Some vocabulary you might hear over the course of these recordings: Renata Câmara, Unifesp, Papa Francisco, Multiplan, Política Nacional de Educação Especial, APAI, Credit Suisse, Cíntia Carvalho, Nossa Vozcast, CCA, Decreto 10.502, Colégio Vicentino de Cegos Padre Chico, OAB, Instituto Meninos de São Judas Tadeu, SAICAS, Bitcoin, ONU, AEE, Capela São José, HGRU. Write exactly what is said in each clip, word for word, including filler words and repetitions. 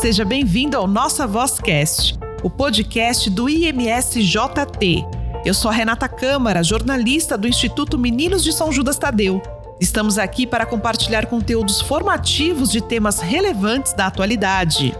Seja bem-vindo ao Nossa Vozcast, o podcast do I M S J T. Eu sou a Renata Câmara, jornalista do Instituto Meninos de São Judas Tadeu. Estamos aqui para compartilhar conteúdos formativos de temas relevantes da atualidade.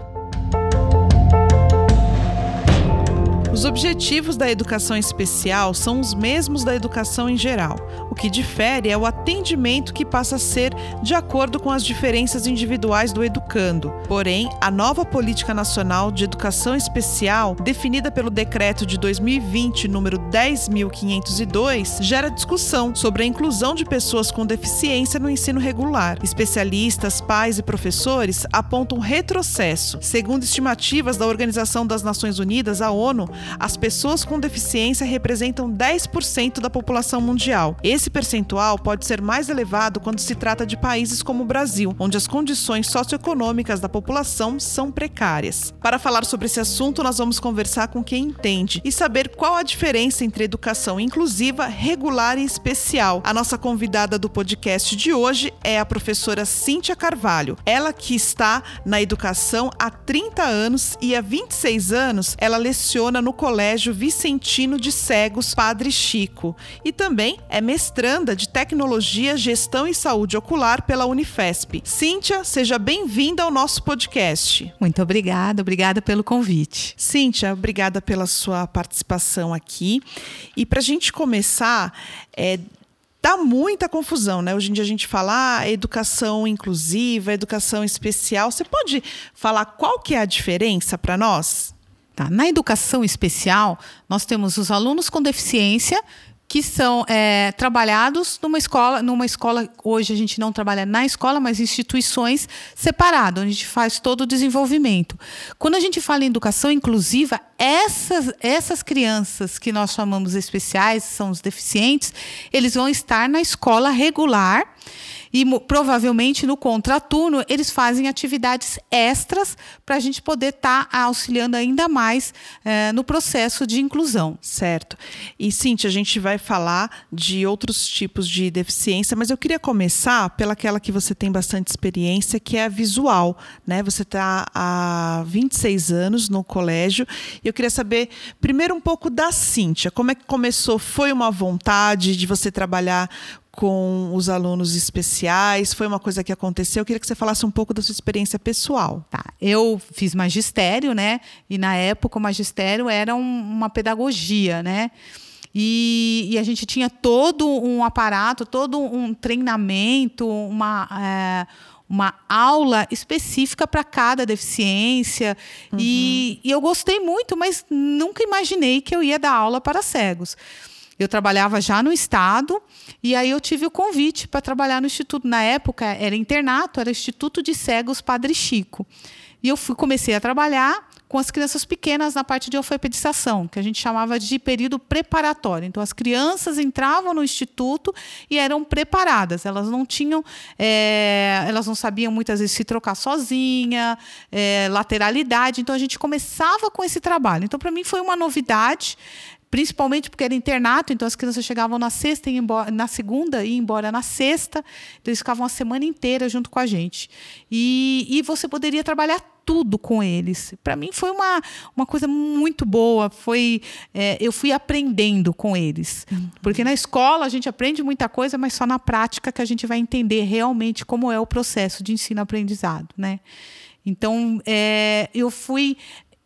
Os objetivos da educação especial são os mesmos da educação em geral. O que difere é o atendimento, que passa a ser de acordo com as diferenças individuais do educando. Porém, a nova Política Nacional de Educação Especial, definida pelo Decreto de dois mil e vinte, número dez mil quinhentos e dois, gera discussão sobre a inclusão de pessoas com deficiência no ensino regular. Especialistas, pais e professores apontam retrocesso. Segundo estimativas da Organização das Nações Unidas, a ONU, as pessoas com deficiência representam dez por cento da população mundial. Esse percentual pode ser mais elevado quando se trata de países como o Brasil, onde as condições socioeconômicas da população são precárias. Para falar sobre esse assunto, nós vamos conversar com quem entende e saber qual a diferença entre educação inclusiva, regular e especial. A nossa convidada do podcast de hoje é a professora Cíntia Carvalho. Ela que está na educação há trinta anos e há vinte e seis anos ela leciona no Colégio Vicentino de Cegos Padre Chico e também é mestranda de Tecnologia, Gestão e Saúde Ocular pela Unifesp. Cíntia, seja bem-vinda ao nosso podcast. Muito obrigada, obrigada pelo convite. Cíntia, obrigada pela sua participação aqui. E para a gente começar, é, dá muita confusão, né? Hoje em dia a gente fala ah, educação inclusiva, educação especial. Você pode falar qual que é a diferença para nós? Tá. Na educação especial, nós temos os alunos com deficiência que são é, trabalhados numa escola, numa escola, hoje a gente não trabalha na escola, mas instituições separadas, onde a gente faz todo o desenvolvimento. Quando a gente fala em educação inclusiva, essas, essas crianças que nós chamamos especiais, são os deficientes, eles vão estar na escola regular e provavelmente no contraturno eles fazem atividades extras para a gente poder estar tá auxiliando ainda mais é, no processo de inclusão. Certo. E, Cíntia, a gente vai falar de outros tipos de deficiência, mas eu queria começar pelaquela que você tem bastante experiência, que é a visual, né? Você está há vinte e seis anos no colégio e eu queria saber, primeiro, um pouco da Cíntia. Como é que começou? Foi uma vontade de você trabalhar com os alunos especiais? Foi uma coisa que aconteceu? Eu queria que você falasse um pouco da sua experiência pessoal. Tá. Eu fiz magistério, né? E na época o magistério era um, uma pedagogia, né? E, e a gente tinha todo um aparato, todo um treinamento, uma... É, uma aula específica para cada deficiência. Uhum. E, e eu gostei muito, mas nunca imaginei que eu ia dar aula para cegos. Eu trabalhava já no Estado e aí eu tive o convite para trabalhar no Instituto. Na época era internato, era Instituto de Cegos Padre Chico. E eu fui, comecei a trabalhar com as crianças pequenas na parte de alfabetização, que a gente chamava de período preparatório. Então, as crianças entravam no instituto e eram preparadas. Elas não tinham... É, elas não sabiam, muitas vezes, se trocar sozinha, é, lateralidade. Então, a gente começava com esse trabalho. Então, para mim, foi uma novidade, principalmente porque era internato, então as crianças chegavam na sexta e embora, na segunda e iam embora na sexta, então eles ficavam a semana inteira junto com a gente. E, e você poderia trabalhar tudo com eles. Para mim foi uma, uma coisa muito boa, foi, é, eu fui aprendendo com eles. Porque na escola a gente aprende muita coisa, mas só na prática que a gente vai entender realmente como é o processo de ensino-aprendizado, né? Então, é, eu fui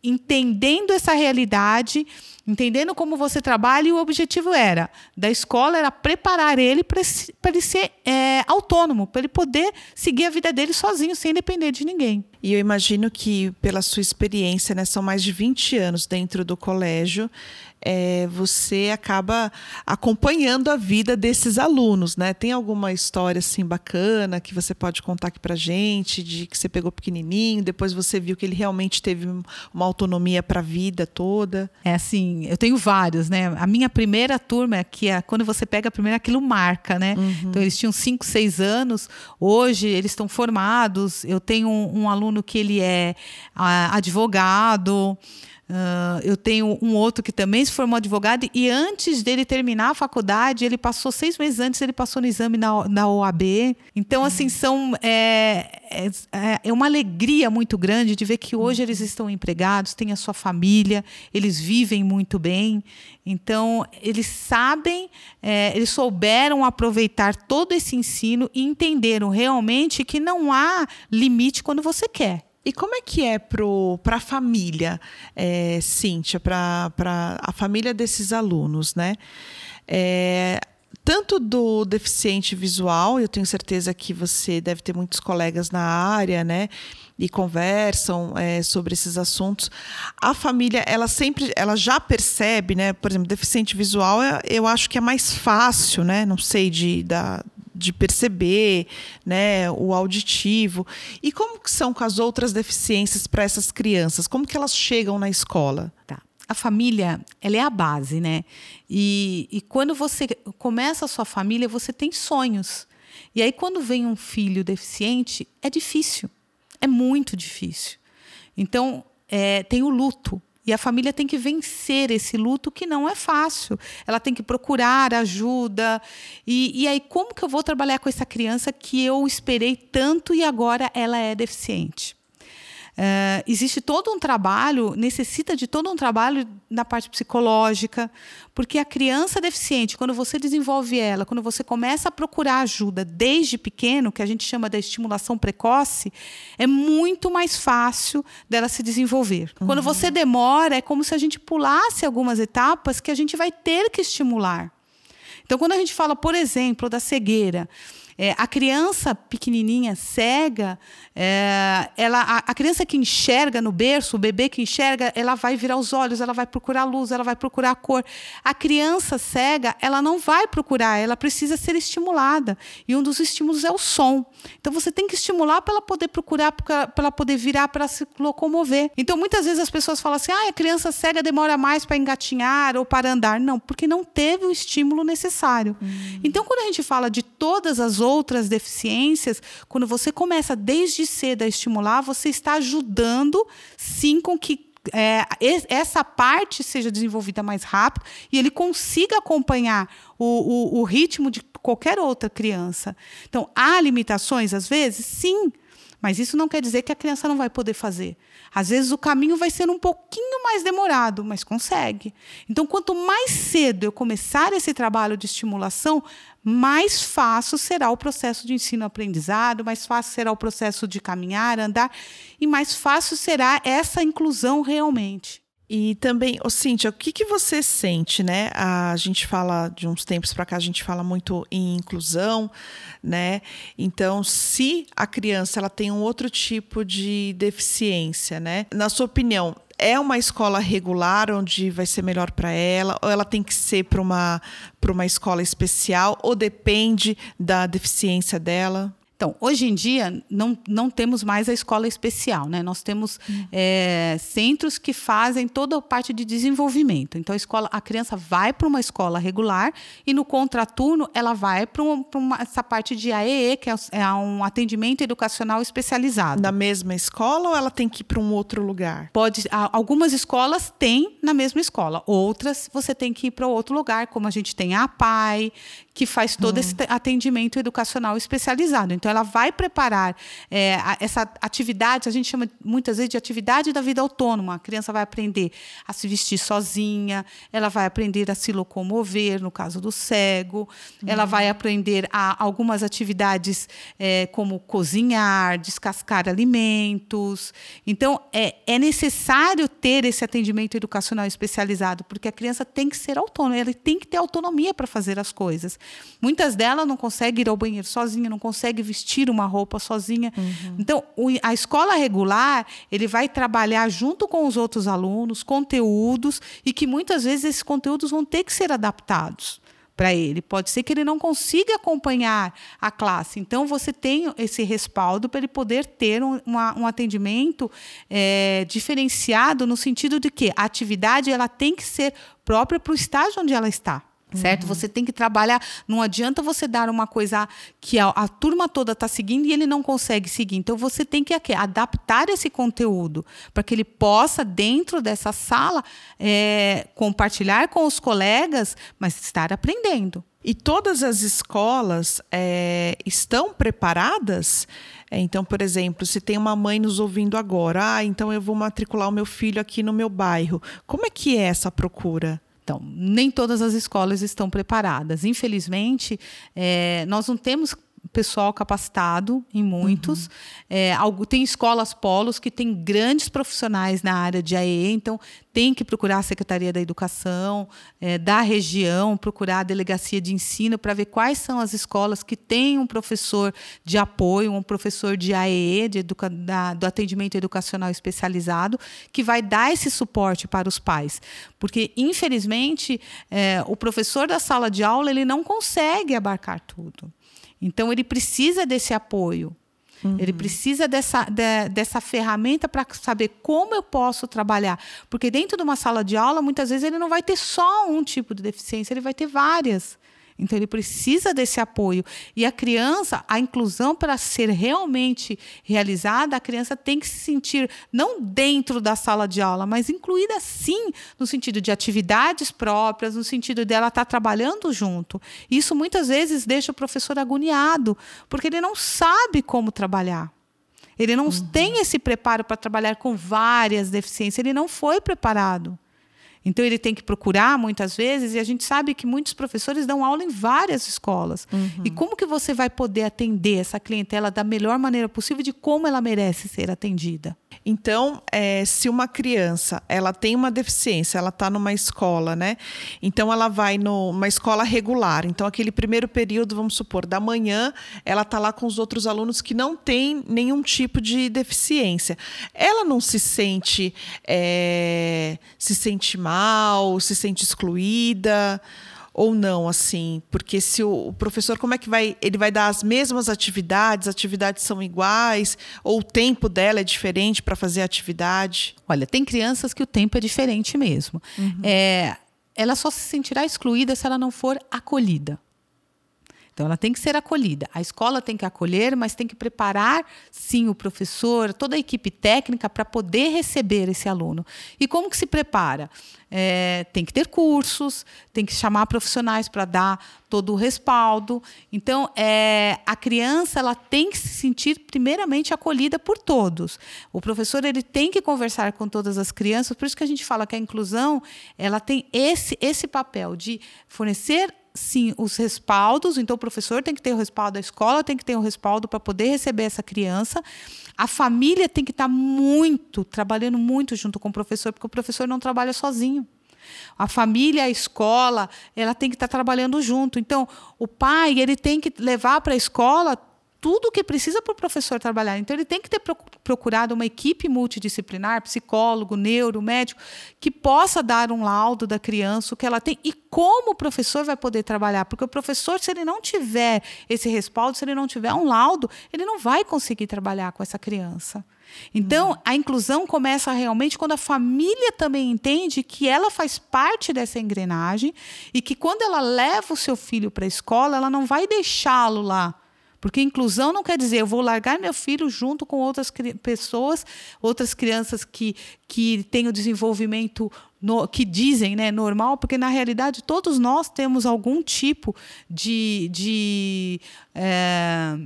entendendo essa realidade, entendendo como você trabalha, e o objetivo era, da escola, era preparar ele para ele ser é, autônomo, para ele poder seguir a vida dele sozinho, sem depender de ninguém. E eu imagino que, pela sua experiência, né, são mais de vinte anos dentro do colégio, é, você acaba acompanhando a vida desses alunos, né? Tem alguma história assim, bacana que você pode contar aqui pra gente, de que você pegou pequenininho, depois você viu que ele realmente teve uma autonomia para a vida toda? É assim, eu tenho vários, né? A minha primeira turma, que é quando você pega a primeira, aquilo marca, né? Uhum. Então, eles tinham cinco, seis anos, hoje eles estão formados. Eu tenho um, um aluno que ele é a, advogado, Uh, eu tenho um outro que também se formou advogado, e antes dele terminar a faculdade, ele passou seis meses antes, ele passou no exame na, na O A B. Então, hum. assim, são, é, é, é uma alegria muito grande de ver que hoje hum. eles estão empregados, têm a sua família, eles vivem muito bem. Então, eles sabem, é, eles souberam aproveitar todo esse ensino e entenderam realmente que não há limite quando você quer. E como é que é para a família, é, Cíntia, para a família desses alunos, né? É, tanto do deficiente visual, eu tenho certeza que você deve ter muitos colegas na área, né? E conversam é, sobre esses assuntos. A família, ela sempre, ela já percebe, né? Por exemplo, deficiente visual, eu acho que é mais fácil, né? Não sei, de... Da, de perceber, né, o auditivo. E como que são com as outras deficiências para essas crianças? Como que elas chegam na escola? Tá. A família, ela é a base, né? E, e quando você começa a sua família, você tem sonhos. E aí, quando vem um filho deficiente, é difícil. É muito difícil. Então, é, tem o luto. E a família tem que vencer esse luto, que não é fácil. Ela tem que procurar ajuda. E, e aí, como que eu vou trabalhar com essa criança que eu esperei tanto e agora ela é deficiente? Uh, existe todo um trabalho, necessita de todo um trabalho na parte psicológica, porque a criança deficiente, quando você desenvolve ela, quando você começa a procurar ajuda desde pequeno, que a gente chama da estimulação precoce, é muito mais fácil dela se desenvolver. Uhum. Quando você demora, é como se a gente pulasse algumas etapas que a gente vai ter que estimular. Então, quando a gente fala, por exemplo, da cegueira, É, a criança pequenininha, cega, é, ela, a, a criança que enxerga no berço, o bebê que enxerga, ela vai virar os olhos, ela vai procurar luz, ela vai procurar cor. A criança cega, ela não vai procurar, ela precisa ser estimulada. E um dos estímulos é o som. Então, você tem que estimular para ela poder procurar, para ela poder virar, para se locomover. Então, muitas vezes as pessoas falam assim, ah, a criança cega demora mais para engatinhar ou para andar. Não, porque não teve o estímulo necessário. Hum. Então, quando a gente fala de todas as outras, outras deficiências, quando você começa desde cedo a estimular, você está ajudando, sim, com que é, essa parte seja desenvolvida mais rápido e ele consiga acompanhar o, o, o ritmo de qualquer outra criança. Então, há limitações, às vezes? Sim. Mas isso não quer dizer que a criança não vai poder fazer. Às vezes, o caminho vai ser um pouquinho mais demorado, mas consegue. Então, quanto mais cedo eu começar esse trabalho de estimulação, mais fácil será o processo de ensino-aprendizado, mais fácil será o processo de caminhar, andar, e mais fácil será essa inclusão realmente. E também, oh, Cíntia, o que, que você sente, né? A gente fala, de uns tempos para cá, a gente fala muito em inclusão, né? Então, se a criança ela tem um outro tipo de deficiência, né? Na sua opinião, é uma escola regular onde vai ser melhor para ela? Ou ela tem que ser para uma, para uma escola especial? Ou depende da deficiência dela? Então, hoje em dia, não, não temos mais a escola especial, né? Nós temos uhum. é, centros que fazem toda a parte de desenvolvimento. Então, a, escola, a criança vai para uma escola regular e, no contraturno, ela vai para essa parte de A E E, que é, é um atendimento educacional especializado. Na mesma escola ou ela tem que ir para um outro lugar? Pode, algumas escolas têm na mesma escola. Outras, você tem que ir para outro lugar, como a gente tem a APAI, que faz todo hum. esse atendimento educacional especializado. Então, ela vai preparar é, a, essa atividade, a gente chama muitas vezes de atividade da vida autônoma. A criança vai aprender a se vestir sozinha, ela vai aprender a se locomover, no caso do cego, hum. ela vai aprender a, algumas atividades é, como cozinhar, descascar alimentos. Então, é, é necessário ter esse atendimento educacional especializado, porque a criança tem que ser autônoma, ela tem que ter autonomia para fazer as coisas. Muitas delas não conseguem ir ao banheiro sozinha, não conseguem vestir uma roupa sozinha. Uhum. Então, a escola regular, ele vai trabalhar junto com os outros alunos, conteúdos, e que muitas vezes esses conteúdos vão ter que ser adaptados para ele. Pode ser que ele não consiga acompanhar a classe. Então, você tem esse respaldo para ele poder ter um, uma, um atendimento é, diferenciado, no sentido de que a atividade ela tem que ser própria para o estágio onde ela está. Certo? Uhum. Você tem que trabalhar. Não adianta você dar uma coisa que a, a turma toda está seguindo e ele não consegue seguir. Então, você tem que aqui, adaptar esse conteúdo para que ele possa, dentro dessa sala, é, compartilhar com os colegas, mas estar aprendendo. E todas as escolas é, estão preparadas? Então, por exemplo, se tem uma mãe nos ouvindo agora, ah, então eu vou matricular o meu filho aqui no meu bairro. Como é que é essa procura? Então, nem todas as escolas estão preparadas. Infelizmente, é, nós não temos pessoal capacitado em muitos. Uhum. É, tem escolas polos que têm grandes profissionais na área de A E E, então tem que procurar a Secretaria da Educação, é, da região, procurar a Delegacia de Ensino para ver quais são as escolas que têm um professor de apoio, um professor de A E E, de educa- da, do atendimento educacional especializado, que vai dar esse suporte para os pais. Porque, infelizmente, é, o professor da sala de aula ele não consegue abarcar tudo. Então, ele precisa desse apoio. Uhum. Ele precisa dessa, de, dessa ferramenta para saber como eu posso trabalhar. Porque dentro de uma sala de aula, muitas vezes, ele não vai ter só um tipo de deficiência, ele vai ter várias. Então, ele precisa desse apoio. E a criança, a inclusão, para ser realmente realizada, a criança tem que se sentir, não dentro da sala de aula, mas incluída, sim, no sentido de atividades próprias, no sentido dela estar trabalhando junto. Isso, muitas vezes, deixa o professor agoniado, porque ele não sabe como trabalhar. Ele não uhum. tem esse preparo para trabalhar com várias deficiências. Ele não foi preparado. Então, ele tem que procurar, muitas vezes, e a gente sabe que muitos professores dão aula em várias escolas. Uhum. E como que você vai poder atender essa clientela da melhor maneira possível, de como ela merece ser atendida? Então, é, se uma criança ela tem uma deficiência, ela está numa escola, né? Então, ela vai numa escola regular. Então, aquele primeiro período, vamos supor, da manhã, ela está lá com os outros alunos que não têm nenhum tipo de deficiência. Ela não se sente, é, se sente mal, Mal, se sente excluída ou não, assim, porque se o professor, como é que vai, ele vai dar as mesmas atividades, as atividades são iguais, ou o tempo dela é diferente para fazer a atividade? Olha, tem crianças que o tempo é diferente mesmo. Uhum. É, ela só se sentirá excluída se ela não for acolhida. Então, ela tem que ser acolhida. A escola tem que acolher, mas tem que preparar, sim, o professor, toda a equipe técnica para poder receber esse aluno. E como que se prepara? É, tem que ter cursos, tem que chamar profissionais para dar todo o respaldo. Então, é, a criança ela tem que se sentir, primeiramente, acolhida por todos. O professor ele tem que conversar com todas as crianças. Por isso que a gente fala que a inclusão ela tem esse, esse papel de fornecer, sim, os respaldos. Então, o professor tem que ter o respaldo, a escola tem que ter o respaldo para poder receber essa criança. A família tem que estar muito, trabalhando muito junto com o professor, porque o professor não trabalha sozinho. A família, a escola, ela tem que estar trabalhando junto. Então, o pai ele tem que levar para a escola tudo o que precisa para o professor trabalhar. Então, ele tem que ter procurado uma equipe multidisciplinar, psicólogo, neuro, médico, que possa dar um laudo da criança, o que ela tem e como o professor vai poder trabalhar. Porque o professor, se ele não tiver esse respaldo, se ele não tiver um laudo, ele não vai conseguir trabalhar com essa criança. Então, hum. a inclusão começa realmente quando a família também entende que ela faz parte dessa engrenagem e que quando ela leva o seu filho para a escola, ela não vai deixá-lo lá. Porque inclusão não quer dizer eu vou largar meu filho junto com outras cri- pessoas, outras crianças que, que têm o desenvolvimento no, que dizem, né, normal, porque, na realidade, todos nós temos algum tipo de... de é,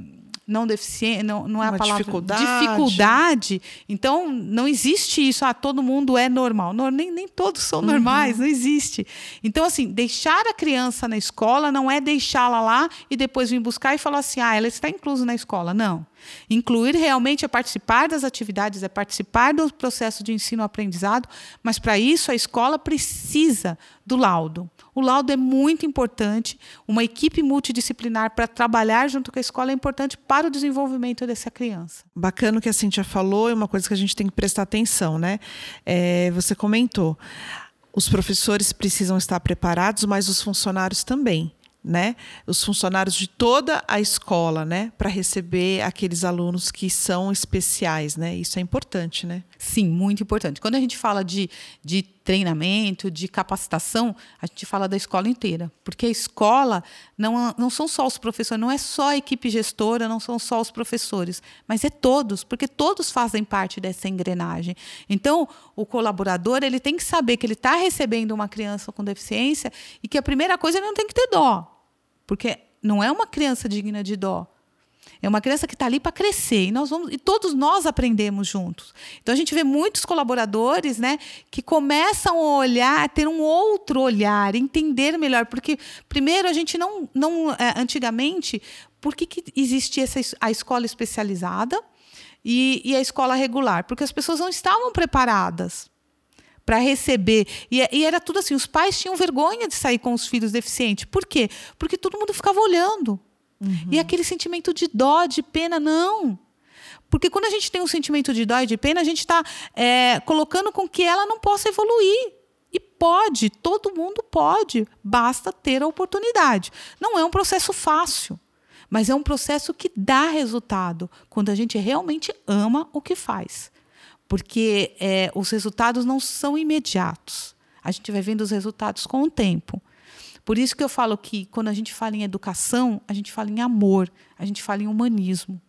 não deficiência, não, não é uma a palavra... Dificuldade. dificuldade. Então, não existe isso, ah, todo mundo é normal. Não, nem, nem todos são normais, uhum. não existe. Então, assim, deixar a criança na escola não é deixá-la lá e depois vir buscar e falar assim, ah, ela está inclusa na escola. Não. Incluir realmente é participar das atividades, é participar do processo de ensino-aprendizado, mas, para isso, a escola precisa do laudo. O laudo é muito importante. Uma equipe multidisciplinar para trabalhar junto com a escola é importante para o desenvolvimento dessa criança. Bacana o que a Cíntia falou, é uma coisa que a gente tem que prestar atenção, né? É, você comentou, os professores precisam estar preparados, mas os funcionários também, né? Os funcionários de toda a escola, né? Para receber aqueles alunos que são especiais, né? Isso é importante, né? Sim, muito importante. Quando a gente fala de, de treinamento, de capacitação, a gente fala da escola inteira. Porque a escola não, não são só os professores, não é só a equipe gestora, não são só os professores, mas é todos, porque todos fazem parte dessa engrenagem. Então, o colaborador ele tem que saber que ele está recebendo uma criança com deficiência e que a primeira coisa ele não tem que ter dó, porque não é uma criança digna de dó. É uma criança que está ali para crescer. E, nós vamos, e todos nós aprendemos juntos. Então, a gente vê muitos colaboradores, né, que começam a olhar, a ter um outro olhar, entender melhor. Porque, primeiro, a gente não... não é, antigamente, por que, que existia essa, a escola especializada e, e a escola regular? Porque as pessoas não estavam preparadas para receber. E, e era tudo assim. Os pais tinham vergonha de sair com os filhos deficientes. Por quê? Porque todo mundo ficava olhando. Uhum. E aquele sentimento de dó, de pena, não. Porque quando a gente tem um sentimento de dó e de pena, a gente está é, colocando com que ela não possa evoluir. E pode, todo mundo pode. Basta ter a oportunidade. Não é um processo fácil, mas é um processo que dá resultado quando a gente realmente ama o que faz. Porque é, os resultados não são imediatos. A gente vai vendo os resultados com o tempo. Por isso que eu falo que, quando a gente fala em educação, a gente fala em amor, a gente fala em humanismo.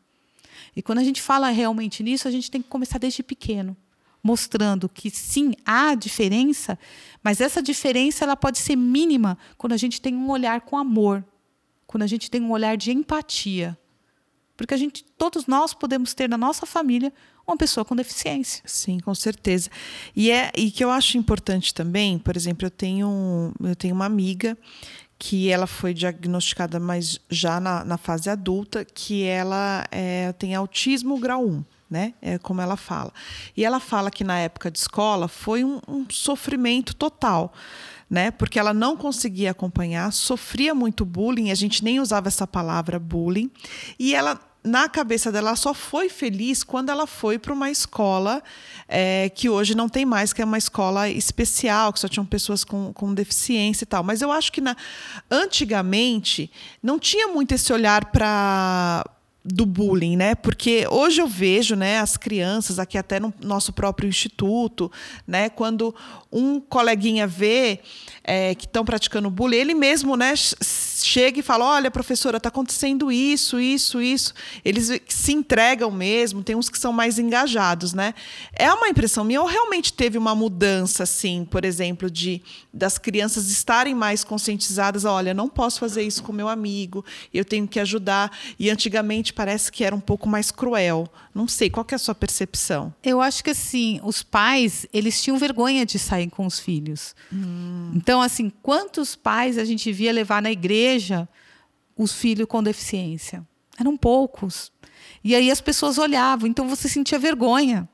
E quando a gente fala realmente nisso, a gente tem que começar desde pequeno, mostrando que, sim, há diferença, mas essa diferença ela pode ser mínima quando a gente tem um olhar com amor, quando a gente tem um olhar de empatia. Porque a gente, todos nós podemos ter na nossa família uma pessoa com deficiência. Sim, com certeza. E, é, e que eu acho importante também, por exemplo, eu tenho, eu tenho uma amiga que ela foi diagnosticada, mas já na, na fase adulta, que ela é, tem autismo grau um, né? É como ela fala. E ela fala que na época de escola foi um, um sofrimento total, né? Porque ela não conseguia acompanhar, sofria muito bullying, a gente nem usava essa palavra bullying, e ela... na cabeça dela, só foi feliz quando ela foi para uma escola é, que hoje não tem mais, que é uma escola especial, que só tinham pessoas com, com deficiência e tal. Mas eu acho que na, antigamente não tinha muito esse olhar para... do bullying, né? Porque hoje eu vejo, né, as crianças aqui até no nosso próprio instituto, né, quando um coleguinha vê é, que estão praticando bullying, ele mesmo, né, chega e fala, olha, professora, está acontecendo isso, isso, isso. Eles se entregam mesmo, tem uns que são mais engajados, né? É uma impressão minha, ou realmente teve uma mudança, assim, por exemplo, de, das crianças estarem mais conscientizadas, olha, não posso fazer isso com meu amigo, eu tenho que ajudar. E antigamente parece que era um pouco mais cruel. Não sei, qual que é a sua percepção? Eu acho que, assim, os pais, eles tinham vergonha de sair com os filhos. Hum. Então, assim, quantos pais a gente via levar na igreja os filhos com deficiência? Eram poucos. E aí as pessoas olhavam, então você sentia vergonha.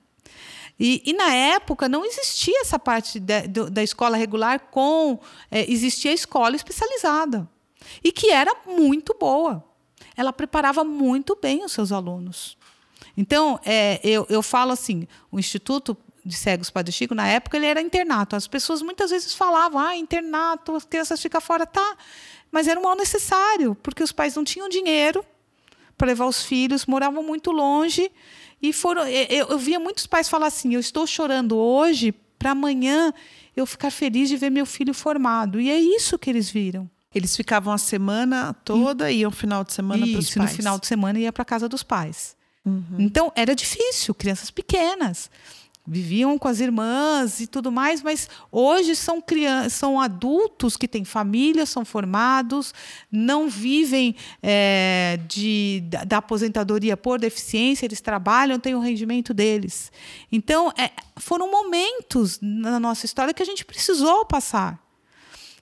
E, e na época, não existia essa parte da, da escola regular com... É, existia a escola especializada. E que era muito boa. Ela preparava muito bem os seus alunos. Então, é, eu, eu falo assim, o Instituto de Cegos Padre Chico, na época, ele era internato. As pessoas muitas vezes falavam, ah, internato, as crianças ficam fora, tá. Mas era um mal necessário, porque os pais não tinham dinheiro para levar os filhos, moravam muito longe. E foram, eu, eu via muitos pais falar assim, eu estou chorando hoje para amanhã eu ficar feliz de ver meu filho formado. E é isso que eles viram. Eles ficavam a semana toda e iam final de semana para os pais. Isso, no final de semana ia para a casa dos pais. Uhum. Então, era difícil, crianças pequenas. Viviam com as irmãs e tudo mais, mas hoje são, crianças, são adultos que têm família, são formados, não vivem é, de, da, da aposentadoria por deficiência, eles trabalham, têm o rendimento deles. Então, é, foram momentos na nossa história que a gente precisou passar.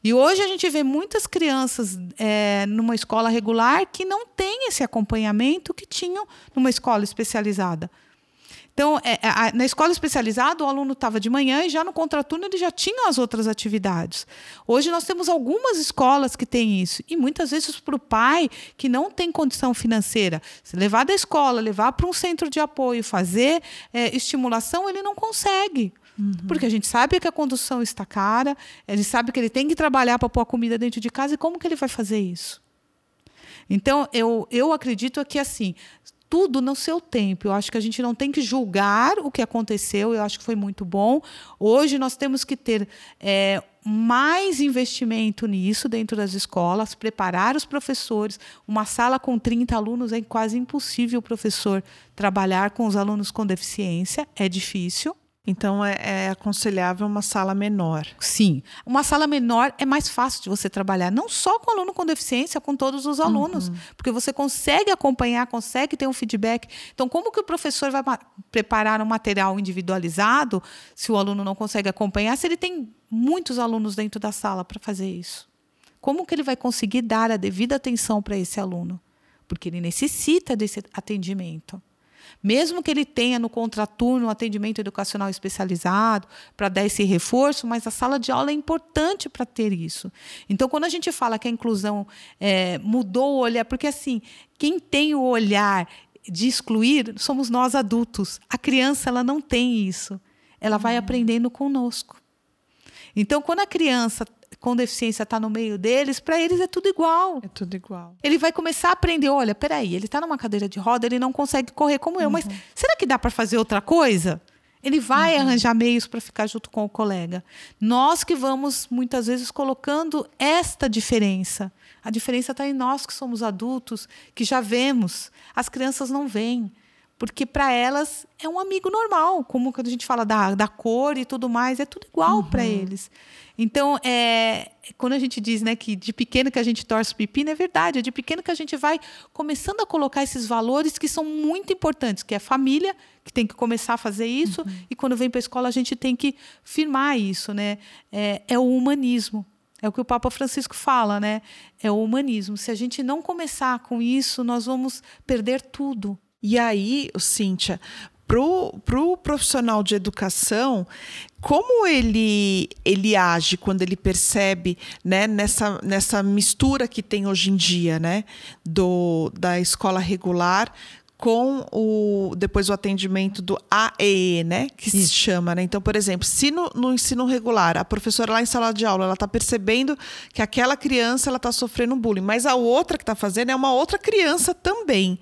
E hoje a gente vê muitas crianças é, numa escola regular que não têm esse acompanhamento que tinham numa escola especializada. Então, é, a, na escola especializada, o aluno estava de manhã e já no contraturno ele já tinha as outras atividades. Hoje nós temos algumas escolas que têm isso. E muitas vezes para o pai que não tem condição financeira, se levar da escola, levar para um centro de apoio, fazer é, estimulação, ele não consegue. Porque a gente sabe que a condução está cara, ele sabe que ele tem que trabalhar para pôr a comida dentro de casa, e como que ele vai fazer isso? Então, eu, eu acredito que, assim, tudo no seu tempo. Eu acho que a gente não tem que julgar o que aconteceu. Eu acho que foi muito bom. Hoje nós temos que ter é, mais investimento nisso dentro das escolas, preparar os professores. Uma sala com trinta alunos é quase impossível o professor trabalhar com os alunos com deficiência. É difícil. Então, é, é aconselhável uma sala menor. Sim. Uma sala menor é mais fácil de você trabalhar, não só com aluno com deficiência, com todos os alunos. Uhum. Porque você consegue acompanhar, consegue ter um feedback. Então, como que o professor vai preparar um material individualizado se o aluno não consegue acompanhar, se ele tem muitos alunos dentro da sala para fazer isso? Como que ele vai conseguir dar a devida atenção para esse aluno? Porque ele necessita desse atendimento. Mesmo que ele tenha no contraturno um atendimento educacional especializado para dar esse reforço, mas a sala de aula é importante para ter isso. Então, quando a gente fala que a inclusão é, mudou o olhar, porque assim, quem tem o olhar de excluir somos nós adultos. A criança ela não tem isso. Ela vai aprendendo conosco. Então, quando a criança com deficiência está no meio deles, para eles é tudo igual. É tudo igual. Ele vai começar a aprender, olha, peraí, ele está numa cadeira de roda, ele não consegue correr como eu, uhum. mas será que dá para fazer outra coisa? Ele vai uhum. arranjar meios para ficar junto com o colega. Nós que vamos, muitas vezes, colocando esta diferença. A diferença está em nós que somos adultos, que já vemos. As crianças não veem. Porque para elas é um amigo normal, como quando a gente fala da, da cor e tudo mais, é tudo igual uhum. para eles. Então, é, quando a gente diz, né, que de pequeno que a gente torce o pepino, é verdade, é de pequeno que a gente vai começando a colocar esses valores que são muito importantes, que é a família, que tem que começar a fazer isso, uhum. e quando vem para a escola a gente tem que firmar isso, né? É, é o humanismo. É o que o Papa Francisco fala, né? É o humanismo. Se a gente não começar com isso, nós vamos perder tudo. E aí, Cíntia, pro, pro profissional de educação, como ele, ele age quando ele percebe, né, nessa, nessa mistura que tem hoje em dia, né, do, da escola regular com o, depois o atendimento do A E E, né, que Isso. se chama, né? Então, por exemplo, se no, no ensino regular, a professora lá em sala de aula, ela está percebendo que aquela criança está sofrendo bullying, mas a outra que está fazendo é uma outra criança também.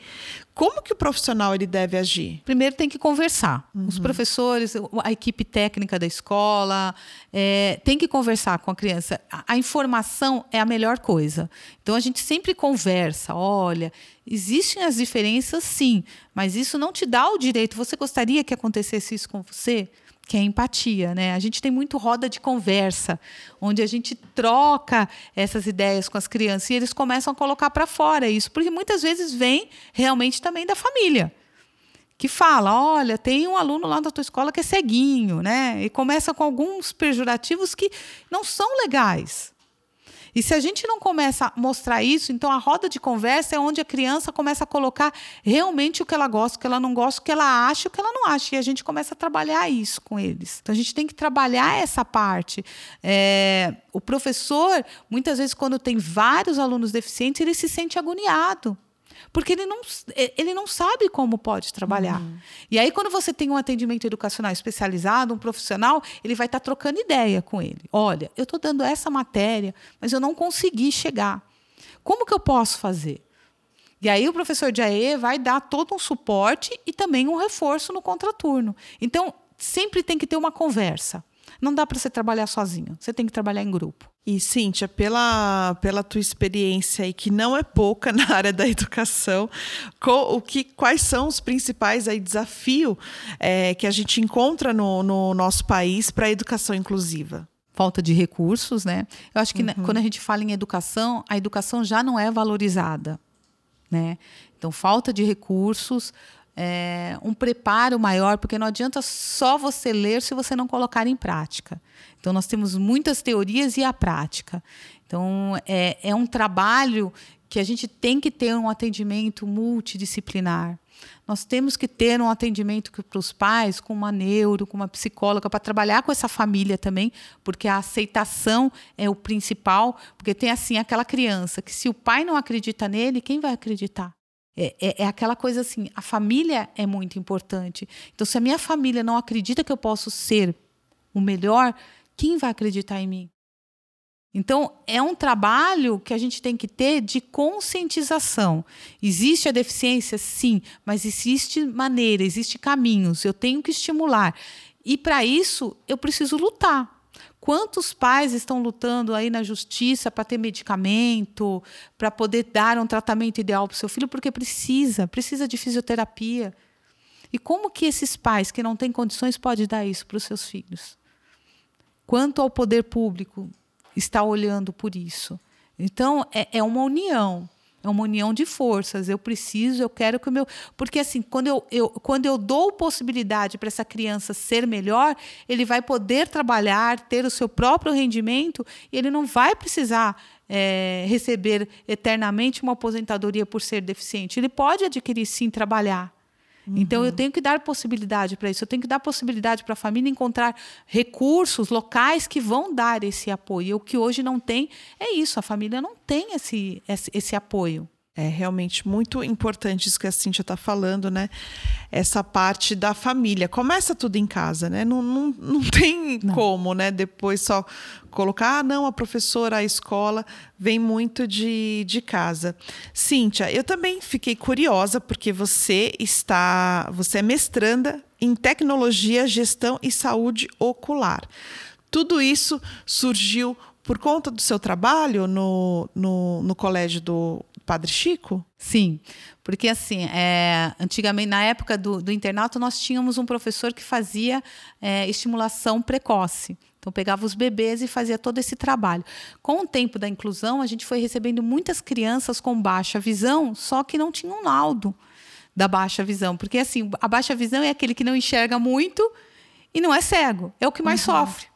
Como que o profissional ele deve agir? Primeiro tem que conversar. Uhum. Os professores, a equipe técnica da escola, é, tem que conversar com a criança. A, a informação é a melhor coisa. Então, a gente sempre conversa. Olha, existem as diferenças, sim, mas isso não te dá o direito. Você gostaria que acontecesse isso com você? Que é a empatia, né? A gente tem muito roda de conversa, onde a gente troca essas ideias com as crianças e eles começam a colocar para fora isso, porque muitas vezes vem realmente também da família, que fala, olha, tem um aluno lá na tua escola que é ceguinho, né? E começa com alguns pejorativos que não são legais. E se a gente não começa a mostrar isso, então a roda de conversa é onde a criança começa a colocar realmente o que ela gosta, o que ela não gosta, o que ela acha, o que ela não acha. E a gente começa a trabalhar isso com eles. Então a gente tem que trabalhar essa parte. É, o professor, muitas vezes, quando tem vários alunos deficientes, ele se sente agoniado. Porque ele não, ele não sabe como pode trabalhar. Uhum. E aí, quando você tem um atendimento educacional especializado, um profissional, ele vai estar trocando ideia com ele. Olha, eu estou dando essa matéria, mas eu não consegui chegar. Como que eu posso fazer? E aí, o professor de A E vai dar todo um suporte e também um reforço no contraturno. Então, sempre tem que ter uma conversa. Não dá para você trabalhar sozinho. Você tem que trabalhar em grupo. E, Cíntia, pela, pela tua experiência aí, que não é pouca na área da educação, co, o que, quais são os principais aí, desafios é, que a gente encontra no, no nosso país para a educação inclusiva? Falta de recursos, né? Eu acho que uhum. na, quando a gente fala em educação, a educação já não é valorizada, né? Então, falta de recursos, é, um preparo maior, porque não adianta só você ler se você não colocar em prática. Então, nós temos muitas teorias e a prática. Então, é, é um trabalho que a gente tem que ter um atendimento multidisciplinar. Nós temos que ter um atendimento para os pais, com uma neuro, com uma psicóloga, para trabalhar com essa família também, porque a aceitação é o principal, porque tem assim aquela criança que se o pai não acredita nele, quem vai acreditar? É, é, é aquela coisa assim, a família é muito importante. Então, se a minha família não acredita que eu posso ser o melhor, quem vai acreditar em mim? Então, é um trabalho que a gente tem que ter de conscientização. Existe a deficiência? Sim, mas existe maneira, existe caminhos, eu tenho que estimular. E, para isso, eu preciso lutar. Quantos pais estão lutando aí na justiça para ter medicamento, para poder dar um tratamento ideal para o seu filho, porque precisa, precisa de fisioterapia. E como que esses pais que não têm condições podem dar isso para os seus filhos? Quanto ao poder público está olhando por isso? Então, é, é uma união, é uma união de forças. Eu preciso, eu quero que o meu... Porque, assim, quando eu, eu, quando eu dou possibilidade para essa criança ser melhor, ele vai poder trabalhar, ter o seu próprio rendimento, e ele não vai precisar é, receber eternamente uma aposentadoria por ser deficiente. Ele pode adquirir, sim, trabalhar. Então, uhum. eu tenho que dar possibilidade para isso. Eu tenho que dar possibilidade para a família encontrar recursos, locais que vão dar esse apoio. E o que hoje não tem é isso. A família não tem esse, esse, esse apoio. É realmente muito importante isso que a Cíntia está falando, né? Essa parte da família. Começa tudo em casa, né? Não, não, não tem não. como, né? Depois só colocar, ah, não, a professora, a escola, vem muito de, de casa. Cíntia, eu também fiquei curiosa, porque você está, você é mestranda em Tecnologia, Gestão e Saúde Ocular. Tudo isso surgiu por conta do seu trabalho no, no, no colégio do Padre Chico? Sim, porque assim, é, antigamente, na época do, do internato, nós tínhamos um professor que fazia é, estimulação precoce. Então, pegava os bebês e fazia todo esse trabalho. Com o tempo da inclusão, a gente foi recebendo muitas crianças com baixa visão, só que não tinham um laudo da baixa visão. Porque assim, a baixa visão é aquele que não enxerga muito e não é cego, é o que mais uhum. sofre.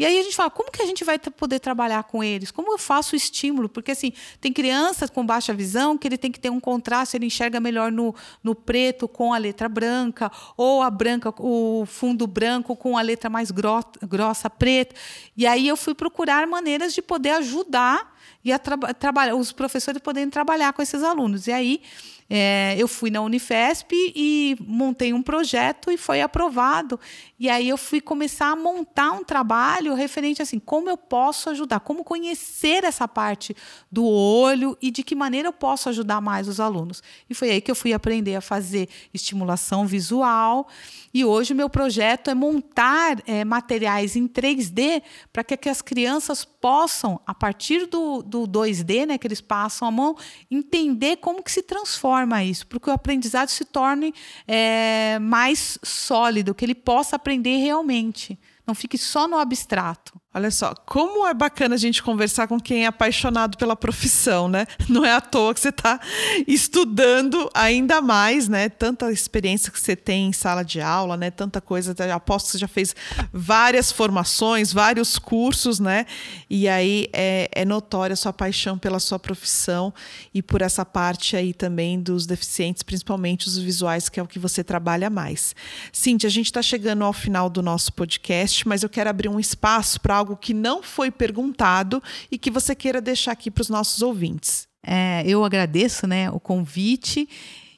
E aí a gente fala, como que a gente vai t- poder trabalhar com eles? Como eu faço o estímulo? Porque, assim, tem crianças com baixa visão que ele tem que ter um contraste, ele enxerga melhor no, no preto com a letra branca, ou a branca, o fundo branco com a letra mais gro- grossa, preta. E aí eu fui procurar maneiras de poder ajudar e a tra- trabalhar, os professores poderem trabalhar com esses alunos. E aí é, eu fui na Unifesp e montei um projeto e foi aprovado. E aí eu fui começar a montar um trabalho referente assim, como eu posso ajudar, como conhecer essa parte do olho e de que maneira eu posso ajudar mais os alunos. E foi aí que eu fui aprender a fazer estimulação visual. E hoje o meu projeto é montar é, materiais em três D para que, que as crianças possam, a partir do, do dois D, né, que eles passam a mão, entender como que se transforma isso, porque o aprendizado se torne é, mais sólido, que ele possa aprender realmente. Não fique só no abstrato. Olha só, como é bacana a gente conversar com quem é apaixonado pela profissão, né? Não é à toa que você está estudando ainda mais, né? Tanta experiência que você tem em sala de aula, né? Tanta coisa, aposto que você já fez várias formações, vários cursos, né? E aí é, é notória a sua paixão pela sua profissão e por essa parte aí também dos deficientes, principalmente os visuais, que é o que você trabalha mais. Cíntia, a gente está chegando ao final do nosso podcast, mas eu quero abrir um espaço para algo que não foi perguntado e que você queira deixar aqui para os nossos ouvintes. É, eu agradeço, né, o convite,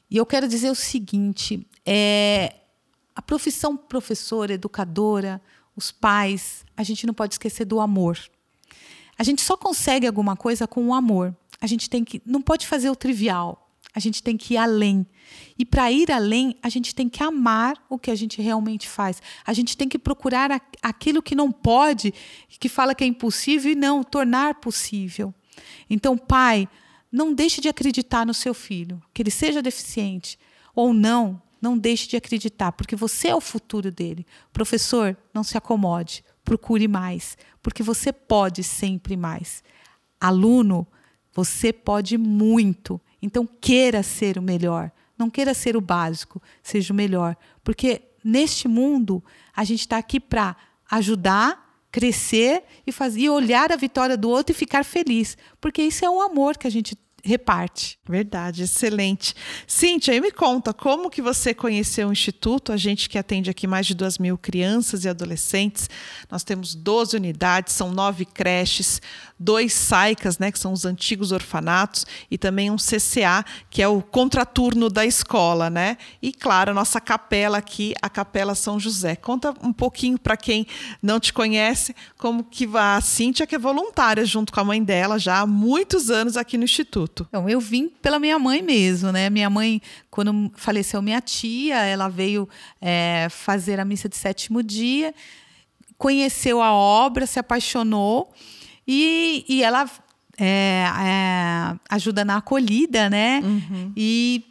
e eu quero dizer o seguinte, é, a profissão professora, educadora, os pais, a gente não pode esquecer do amor. A gente só consegue alguma coisa com o amor. A gente tem que, não pode fazer o trivial, a gente tem que ir além. E para ir além, a gente tem que amar o que a gente realmente faz. A gente tem que procurar a, aquilo que não pode, que fala que é impossível, e não tornar possível. Então, pai, não deixe de acreditar no seu filho, que ele seja deficiente ou não, não deixe de acreditar, porque você é o futuro dele. Professor, não se acomode, procure mais, porque você pode sempre mais. Aluno, você pode muito. Então, queira ser o melhor. Não queira ser o básico. Seja o melhor. Porque, neste mundo, a gente está aqui para ajudar, crescer e, fazer, e olhar a vitória do outro e ficar feliz. Porque isso é o amor que a gente reparte. Verdade, excelente. Cíntia, aí me conta, como que você conheceu o Instituto? A gente que atende aqui mais de duas mil crianças e adolescentes. Nós temos doze unidades, são nove creches, dois SAICAS, né, que são os antigos orfanatos, e também um C C A, que é o contraturno da escola, né? E, claro, a nossa capela aqui, a Capela São José. Conta um pouquinho para quem não te conhece, como que a Cíntia, que é voluntária junto com a mãe dela já há muitos anos aqui no Instituto. Então, eu vim pela minha mãe mesmo, né? Minha mãe, quando faleceu minha tia, ela veio é, fazer a missa de sétimo dia, conheceu a obra, se apaixonou e, e ela é, é, ajuda na acolhida, né? Uhum. E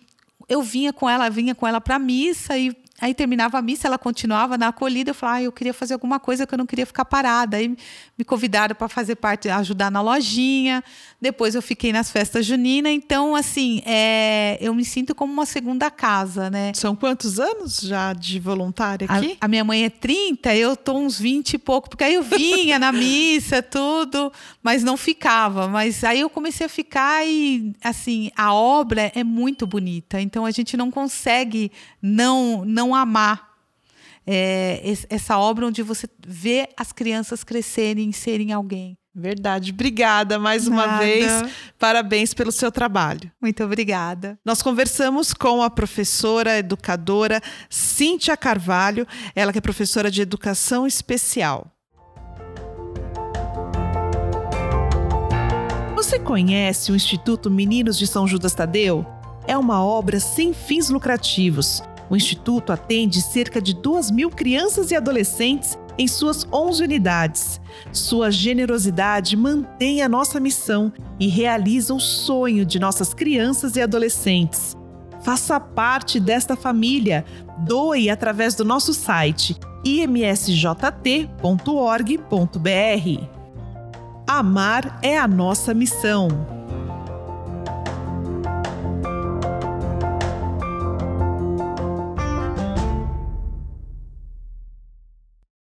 eu vinha com ela, vinha com ela para a missa e aí terminava a missa, ela continuava na acolhida. Eu falava, ah, eu queria fazer alguma coisa que eu não queria ficar parada. Aí me convidaram para fazer parte, ajudar na lojinha. Depois eu fiquei nas festas juninas. Então, assim, é, eu me sinto como uma segunda casa, né? São quantos anos já de voluntária aqui? A, a minha mãe é trinta, eu tô uns vinte e pouco. Porque aí eu vinha na missa, tudo, mas não ficava. Mas aí eu comecei a ficar e, assim, a obra é muito bonita. Então, a gente não consegue não... não amar é, essa obra onde você vê as crianças crescerem e serem alguém. Verdade. Obrigada mais uma Nada. vez. Parabéns pelo seu trabalho. Muito obrigada. Nós conversamos com a professora educadora Cíntia Carvalho, ela que é professora de Educação Especial. Você conhece o Instituto Meninos de São Judas Tadeu? É uma obra sem fins lucrativos. O Instituto atende cerca de duas mil crianças e adolescentes em suas onze unidades. Sua generosidade mantém a nossa missão e realiza o sonho de nossas crianças e adolescentes. Faça parte desta família. Doe através do nosso site i m s j t ponto org ponto b r. Amar é a nossa missão.